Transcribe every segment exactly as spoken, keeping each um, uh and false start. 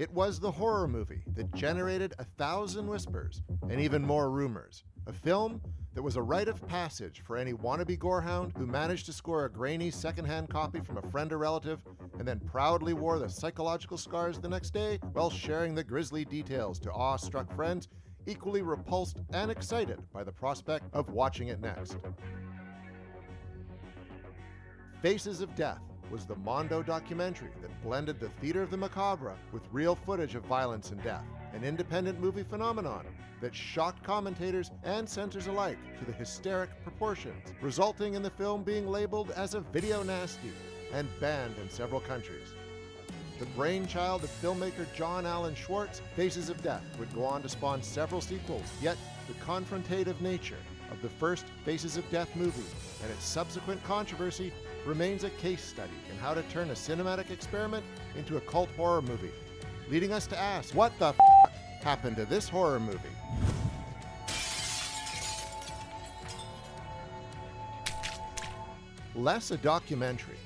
It was the horror movie that generated a thousand whispers and even more rumors, a film that was a rite of passage for any wannabe gorehound who managed to score a grainy secondhand copy from a friend or relative and then proudly wore the psychological scars the next day while sharing the grisly details to awestruck friends equally repulsed and excited by the prospect of watching it next. Faces of Death was the Mondo documentary that blended the theater of the macabre with real footage of violence and death, an independent movie phenomenon that shocked commentators and censors alike to the hysteric proportions, resulting in the film being labeled as a video nasty and banned in several countries. The brainchild of filmmaker John Allen Schwartz, Faces of Death would go on to spawn several sequels, yet the confrontative nature of the first Faces of Death movie and its subsequent controversy remains a case study in how to turn a cinematic experiment into a cult horror movie, leading us to ask, what the f*** happened to this horror movie? Less a documentary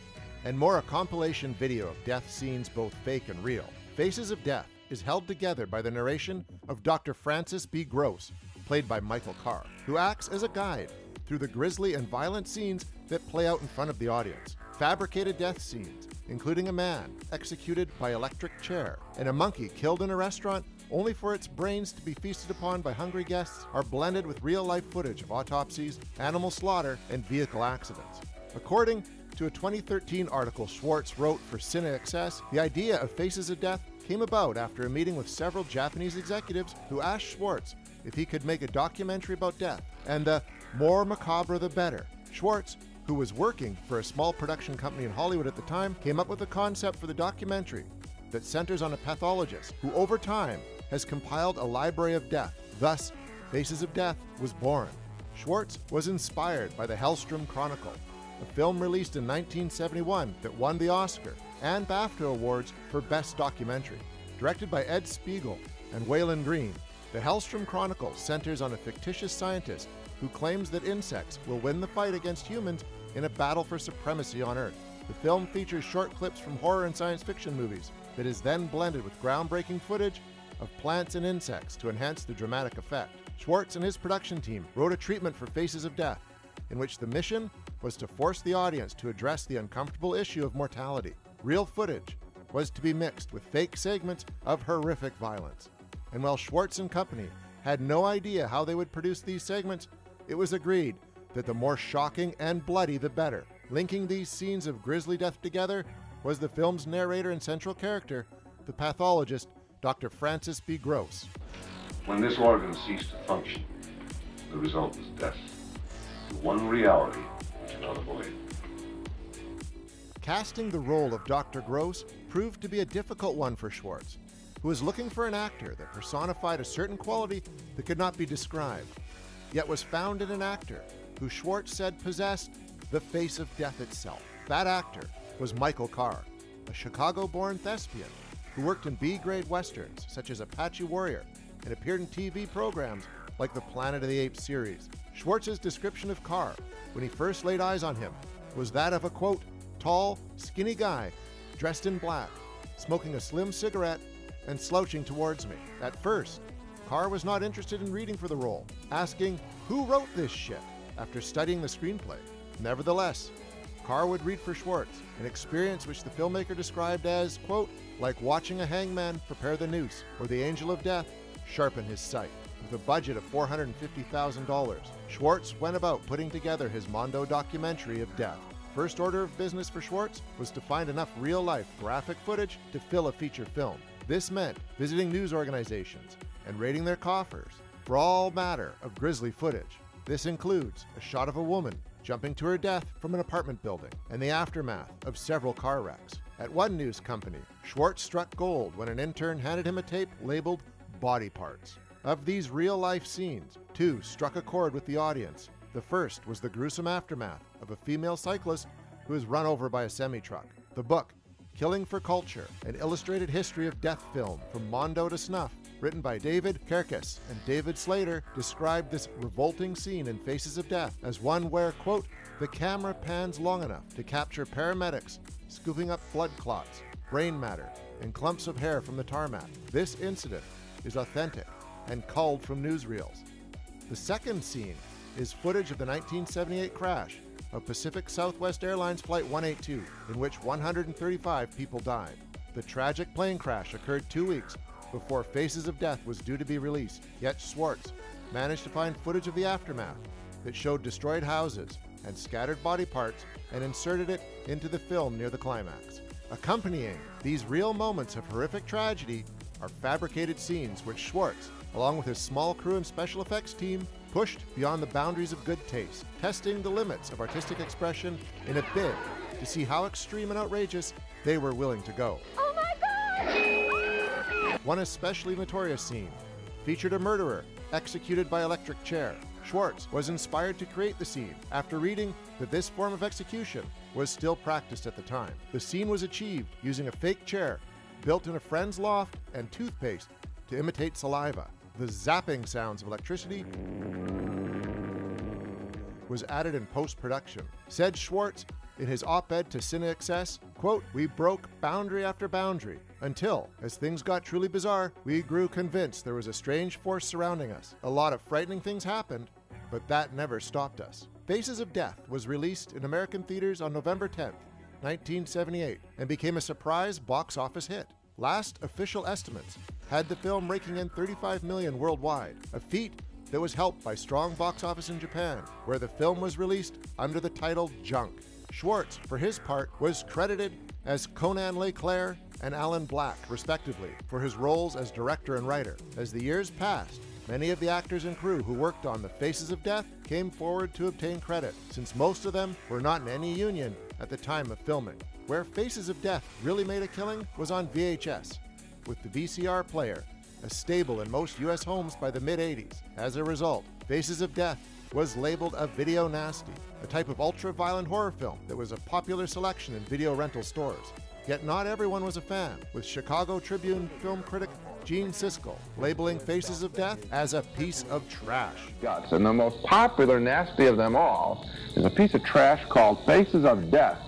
and more a compilation video of death scenes both fake and real, Faces of Death is held together by the narration of Doctor Francis B. Gross, played by Michael Carr, who acts as a guide through the grisly and violent scenes that play out in front of the audience. Fabricated death scenes, including a man executed by electric chair and a monkey killed in a restaurant only for its brains to be feasted upon by hungry guests, are blended with real-life footage of autopsies, animal slaughter, and vehicle accidents. According to a twenty thirteen article Schwartz wrote for CineXS, the idea of Faces of Death came about after a meeting with several Japanese executives who asked Schwartz if he could make a documentary about death, and the more macabre the better. Schwartz, who was working for a small production company in Hollywood at the time, came up with a concept for the documentary that centers on a pathologist who over time has compiled a library of death. Thus, Faces of Death was born. Schwartz was inspired by the Hellstrom Chronicle, a film released in nineteen seventy-one that won the Oscar and BAFTA Awards for Best Documentary. Directed by Ed Spiegel and Wayland Green, the Hellstrom Chronicle centers on a fictitious scientist who claims that insects will win the fight against humans in a battle for supremacy on Earth. The film features short clips from horror and science fiction movies that is then blended with groundbreaking footage of plants and insects to enhance the dramatic effect. Schwartz and his production team wrote a treatment for Faces of Death, in which the mission was to force the audience to address the uncomfortable issue of mortality. Real footage was to be mixed with fake segments of horrific violence. And while Schwartz and company had no idea how they would produce these segments, it was agreed that the more shocking and bloody the better. Linking these scenes of grisly death together was the film's narrator and central character, the pathologist, Doctor Francis B. Gross. When this organ ceased to function, the result was death, the one reality we cannot avoid. Casting the role of Doctor Gross proved to be a difficult one for Schwartz, who was looking for an actor that personified a certain quality that could not be described, yet was found in an actor who Schwartz said possessed the face of death itself. That actor was Michael Carr, a Chicago-born thespian who worked in B-grade westerns such as Apache Warrior and appeared in T V programs like the Planet of the Apes series. Schwartz's description of Carr when he first laid eyes on him was that of a, quote, tall, skinny guy dressed in black, smoking a slim cigarette and slouching towards me. At first, Carr was not interested in reading for the role, asking, who wrote this shit, after studying the screenplay. Nevertheless, Carr would read for Schwartz, an experience which the filmmaker described as, quote, like watching a hangman prepare the noose or the angel of death sharpen his sight. With a budget of four hundred fifty thousand dollars, Schwartz went about putting together his Mondo documentary of death. First order of business for Schwartz was to find enough real-life graphic footage to fill a feature film. This meant visiting news organizations and raiding their coffers for all matter of grisly footage. This includes a shot of a woman jumping to her death from an apartment building and the aftermath of several car wrecks. At one news company, Schwartz struck gold when an intern handed him a tape labeled Body Parts. Of these real-life scenes, two struck a chord with the audience. The first was the gruesome aftermath of a female cyclist who was run over by a semi-truck. The book, Killing for Culture, an illustrated history of death film from Mondo to Snuff, written by David Kerkis and David Slater, described this revolting scene in Faces of Death as one where, quote, the camera pans long enough to capture paramedics scooping up blood clots, brain matter, and clumps of hair from the tarmac. This incident is authentic and culled from newsreels. The second scene is footage of the nineteen seventy-eight crash of Pacific Southwest Airlines Flight one eighty-two, in which one hundred thirty-five people died. The tragic plane crash occurred two weeks before Faces of Death was due to be released, yet Schwartz managed to find footage of the aftermath that showed destroyed houses and scattered body parts and inserted it into the film near the climax. Accompanying these real moments of horrific tragedy are fabricated scenes which Schwartz, along with his small crew and special effects team, pushed beyond the boundaries of good taste, testing the limits of artistic expression in a bid to see how extreme and outrageous they were willing to go. Oh my God! One especially notorious scene featured a murderer executed by electric chair. Schwartz was inspired to create the scene after reading that this form of execution was still practiced at the time. The scene was achieved using a fake chair built in a friend's loft and toothpaste to imitate saliva. The zapping sounds of electricity was added in post-production. Said Schwartz in his op-ed to CineXS, quote, "We broke boundary after boundary until, as things got truly bizarre, we grew convinced there was a strange force surrounding us. A lot of frightening things happened, but that never stopped us." Faces of Death was released in American theaters on November tenth, nineteen seventy-eight, and became a surprise box office hit. Last official estimates had the film raking in thirty-five million dollars worldwide, a feat that was helped by strong box office in Japan, where the film was released under the title Junk. Schwartz, for his part, was credited as Conan LeClaire and Alan Black, respectively, for his roles as director and writer. As the years passed, many of the actors and crew who worked on The Faces of Death came forward to obtain credit, since most of them were not in any union at the time of filming. Where Faces of Death really made a killing was on V H S, with the V C R player a staple in most U S homes by the mid eighties. As a result, Faces of Death was labeled a video nasty, a type of ultra-violent horror film that was a popular selection in video rental stores. Yet not everyone was a fan, with Chicago Tribune film critic Gene Siskel labeling Faces of Death as a piece of trash. Guts, and the most popular nasty of them all is a piece of trash called Faces of Death.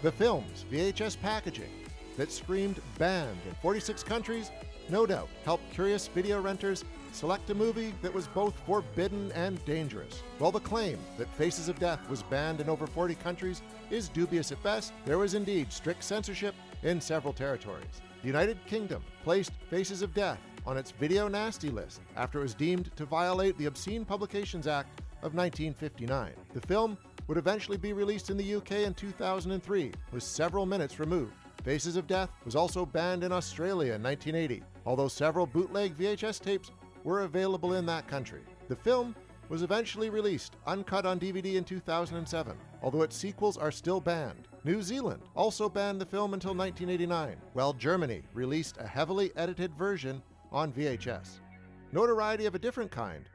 The film's V H S packaging that screamed banned in forty-six countries no doubt helped curious video renters select a movie that was both forbidden and dangerous. While the claim that Faces of Death was banned in over forty countries is dubious at best, there was indeed strict censorship in several territories. The United Kingdom placed Faces of Death on its video nasty list after it was deemed to violate the Obscene Publications Act of nineteen fifty-nine. The film would eventually be released in the U K in two thousand three, with several minutes removed. Faces of Death was also banned in Australia in nineteen eighty, although several bootleg V H S tapes were available in that country. The film was eventually released uncut on D V D in two thousand seven, although its sequels are still banned. New Zealand also banned the film until nineteen eighty-nine, while Germany released a heavily edited version on V H S. Notoriety of a different kind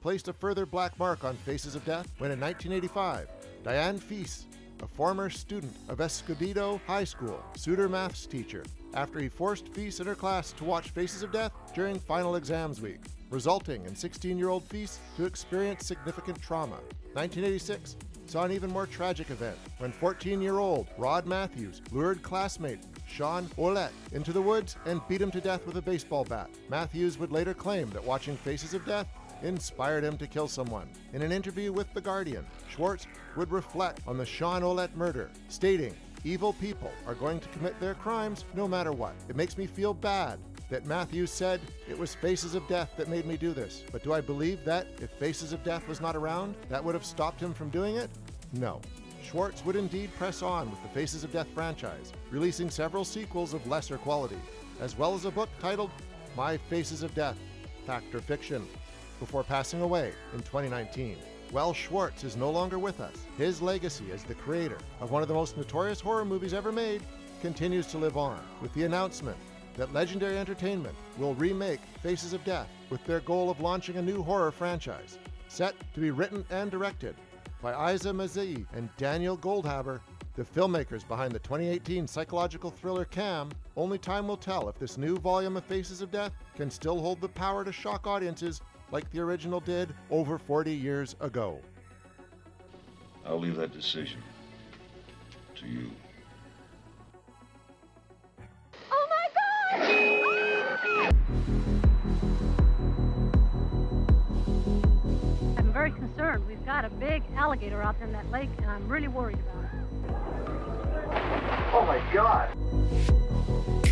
placed a further black mark on Faces of Death when in nineteen eighty-five, Diane Fies, a former student of Escobedo High School, sued her maths teacher after he forced Fies and her class to watch Faces of Death during final exams week, resulting in sixteen-year-old Fies to experience significant trauma. nineteen eighty-six saw an even more tragic event when fourteen-year-old Rod Matthews lured classmate Sean Ouellette into the woods and beat him to death with a baseball bat. Matthews would later claim that watching Faces of Death inspired him to kill someone. In an interview with The Guardian, Schwartz would reflect on the Sean Ouellette murder, stating, "Evil people are going to commit their crimes no matter what. It makes me feel bad that Matthews said it was Faces of Death that made me do this. But do I believe that if Faces of Death was not around, that would have stopped him from doing it? No." Schwartz would indeed press on with the Faces of Death franchise, releasing several sequels of lesser quality, as well as a book titled My Faces of Death, Fact or Fiction, before passing away in twenty nineteen. While Schwartz is no longer with us, his legacy as the creator of one of the most notorious horror movies ever made continues to live on, with the announcement that Legendary Entertainment will remake Faces of Death with their goal of launching a new horror franchise, set to be written and directed by Isa Mazzee and Daniel Goldhaber, the filmmakers behind the twenty eighteen psychological thriller Cam. Only time will tell if this new volume of Faces of Death can still hold the power to shock audiences like the original did over forty years ago. I'll leave that decision to you. Oh my God! We've got a big alligator out there in that lake, and I'm really worried about it. Oh, my God.